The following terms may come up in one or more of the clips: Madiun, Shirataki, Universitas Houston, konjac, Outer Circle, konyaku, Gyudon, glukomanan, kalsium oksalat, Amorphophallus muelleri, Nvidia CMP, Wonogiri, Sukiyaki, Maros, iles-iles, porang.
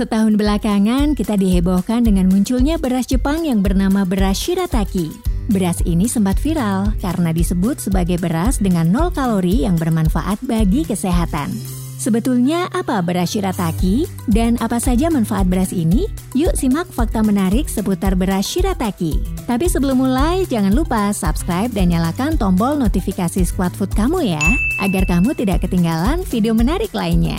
Setahun belakangan, kita dihebohkan dengan munculnya beras Jepang yang bernama beras Shirataki. Beras ini sempat viral karena disebut sebagai beras dengan 0 kalori yang bermanfaat bagi kesehatan. Sebetulnya apa beras Shirataki dan apa saja manfaat beras ini? Yuk simak fakta menarik seputar beras Shirataki. Tapi sebelum mulai, jangan lupa subscribe dan nyalakan tombol notifikasi Squad Food kamu ya, agar kamu tidak ketinggalan video menarik lainnya.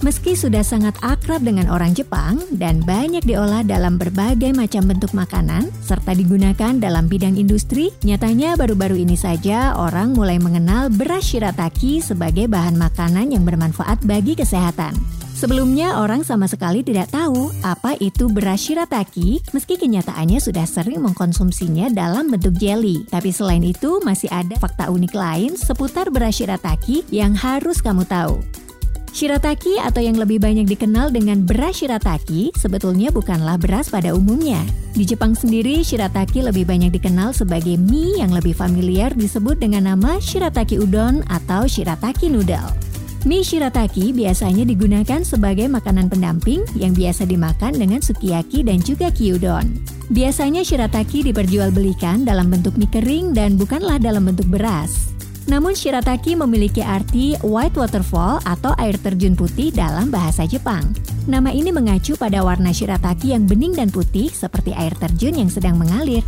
Meski sudah sangat akrab dengan orang Jepang dan banyak diolah dalam berbagai macam bentuk makanan serta digunakan dalam bidang industri, nyatanya baru-baru ini saja orang mulai mengenal beras Shirataki sebagai bahan makanan yang bermanfaat bagi kesehatan. Sebelumnya orang sama sekali tidak tahu apa itu beras Shirataki, meski kenyataannya sudah sering mengkonsumsinya dalam bentuk jelly. Tapi selain itu masih ada fakta unik lain seputar beras Shirataki yang harus kamu tahu. Shirataki atau yang lebih banyak dikenal dengan beras Shirataki sebetulnya bukanlah beras pada umumnya. Di Jepang sendiri, Shirataki lebih banyak dikenal sebagai mie yang lebih familiar disebut dengan nama Shirataki Udon atau Shirataki Noodle. Mie Shirataki biasanya digunakan sebagai makanan pendamping yang biasa dimakan dengan sukiyaki dan juga gyudon. Biasanya Shirataki diperjualbelikan dalam bentuk mie kering dan bukanlah dalam bentuk beras. Namun Shirataki memiliki arti white waterfall atau air terjun putih dalam bahasa Jepang. Nama ini mengacu pada warna Shirataki yang bening dan putih seperti air terjun yang sedang mengalir.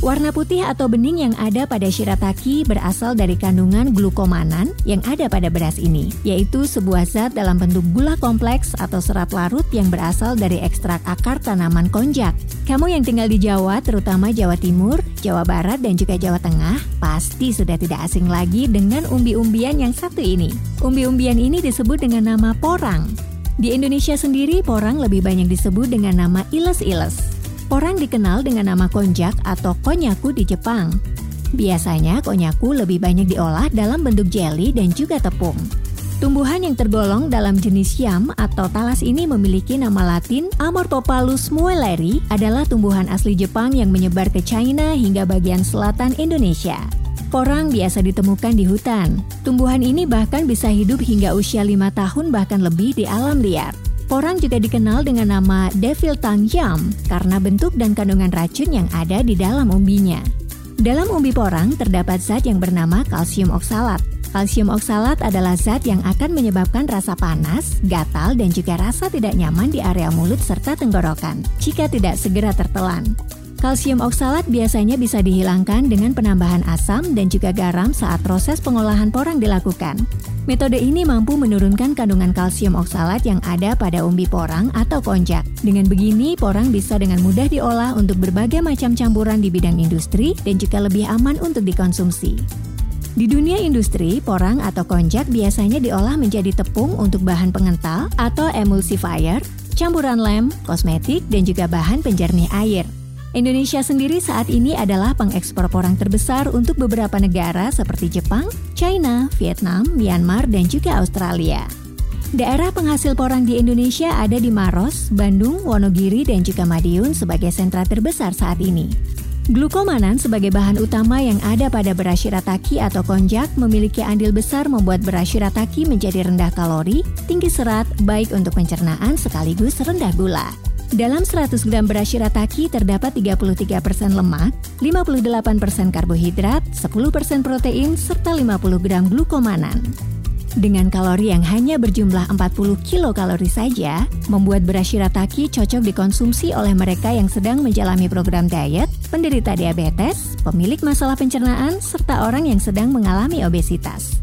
Warna putih atau bening yang ada pada Shirataki berasal dari kandungan glukomanan yang ada pada beras ini, yaitu sebuah zat dalam bentuk gula kompleks atau serat larut yang berasal dari ekstrak akar tanaman konjac. Kamu yang tinggal di Jawa, terutama Jawa Timur, Jawa Barat, dan juga Jawa Tengah, pasti sudah tidak asing lagi dengan umbi-umbian yang satu ini. Umbi-umbian ini disebut dengan nama porang. Di Indonesia sendiri, porang lebih banyak disebut dengan nama iles-iles. Porang dikenal dengan nama konjac atau konyaku di Jepang. Biasanya konyaku lebih banyak diolah dalam bentuk jelly dan juga tepung. Tumbuhan yang tergolong dalam jenis yam atau talas ini memiliki nama latin Amorphophallus muelleri, adalah tumbuhan asli Jepang yang menyebar ke China hingga bagian selatan Indonesia. Porang biasa ditemukan di hutan. Tumbuhan ini bahkan bisa hidup hingga usia 5 tahun bahkan lebih di alam liar. Porang juga dikenal dengan nama devil tongue yam karena bentuk dan kandungan racun yang ada di dalam umbinya. Dalam umbi porang terdapat zat yang bernama kalsium oksalat. Kalsium oksalat adalah zat yang akan menyebabkan rasa panas, gatal, dan juga rasa tidak nyaman di area mulut serta tenggorokan jika tidak segera tertelan. Kalsium oksalat biasanya bisa dihilangkan dengan penambahan asam dan juga garam saat proses pengolahan porang dilakukan. Metode ini mampu menurunkan kandungan kalsium oksalat yang ada pada umbi porang atau konjac. Dengan begini, porang bisa dengan mudah diolah untuk berbagai macam campuran di bidang industri dan juga lebih aman untuk dikonsumsi. Di dunia industri, porang atau konjac biasanya diolah menjadi tepung untuk bahan pengental atau emulsifier, campuran lem, kosmetik, dan juga bahan penjernih air. Indonesia sendiri saat ini adalah pengekspor porang terbesar untuk beberapa negara seperti Jepang, China, Vietnam, Myanmar, dan juga Australia. Daerah penghasil porang di Indonesia ada di Maros, Bandung, Wonogiri, dan juga Madiun sebagai sentra terbesar saat ini. Glukomanan sebagai bahan utama yang ada pada beras Shirataki atau konjac memiliki andil besar membuat beras Shirataki menjadi rendah kalori, tinggi serat, baik untuk pencernaan sekaligus rendah gula. Dalam 100 gram beras Shirataki terdapat 33% lemak, 58% karbohidrat, 10% protein, serta 50 gram glukomanan. Dengan kalori yang hanya berjumlah 40 kilokalori saja, membuat beras Shirataki cocok dikonsumsi oleh mereka yang sedang menjalani program diet, penderita diabetes, pemilik masalah pencernaan, serta orang yang sedang mengalami obesitas.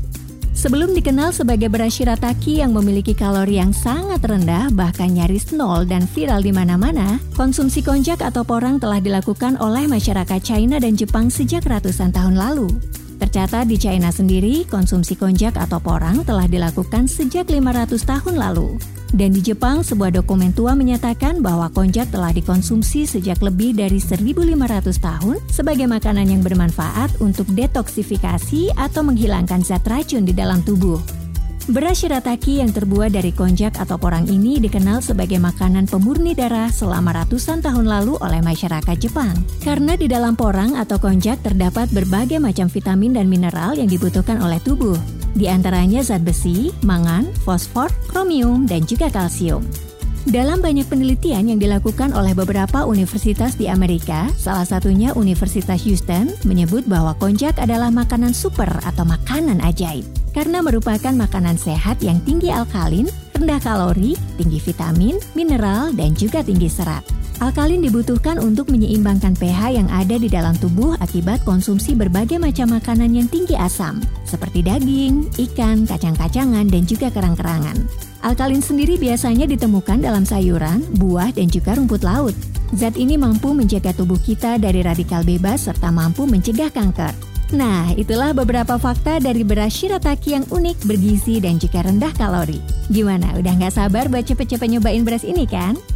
Sebelum dikenal sebagai beras Shirataki yang memiliki kalori yang sangat rendah, bahkan nyaris nol dan viral di mana-mana, konsumsi konjac atau porang telah dilakukan oleh masyarakat China dan Jepang sejak ratusan tahun lalu. Tercatat di China sendiri, konsumsi konjac atau porang telah dilakukan sejak 500 tahun lalu. Dan di Jepang, sebuah dokumen tua menyatakan bahwa konjac telah dikonsumsi sejak lebih dari 1.500 tahun sebagai makanan yang bermanfaat untuk detoksifikasi atau menghilangkan zat racun di dalam tubuh. Beras shirataki yang terbuat dari konjac atau porang ini dikenal sebagai makanan pemurni darah selama ratusan tahun lalu oleh masyarakat Jepang. Karena di dalam porang atau konjac terdapat berbagai macam vitamin dan mineral yang dibutuhkan oleh tubuh. Di antaranya zat besi, mangan, fosfor, kromium, dan juga kalsium. Dalam banyak penelitian yang dilakukan oleh beberapa universitas di Amerika, salah satunya Universitas Houston, menyebut bahwa konjac adalah makanan super atau makanan ajaib. Karena merupakan makanan sehat yang tinggi alkalin, rendah kalori, tinggi vitamin, mineral, dan juga tinggi serat. Alkalin dibutuhkan untuk menyeimbangkan pH yang ada di dalam tubuh akibat konsumsi berbagai macam makanan yang tinggi asam, seperti daging, ikan, kacang-kacangan, dan juga kerang-kerangan. Alkalin sendiri biasanya ditemukan dalam sayuran, buah, dan juga rumput laut. Zat ini mampu menjaga tubuh kita dari radikal bebas serta mampu mencegah kanker. Nah, itulah beberapa fakta dari beras shirataki yang unik, bergizi, dan juga rendah kalori. Gimana, udah nggak sabar buat cepet-cepet nyobain beras ini kan?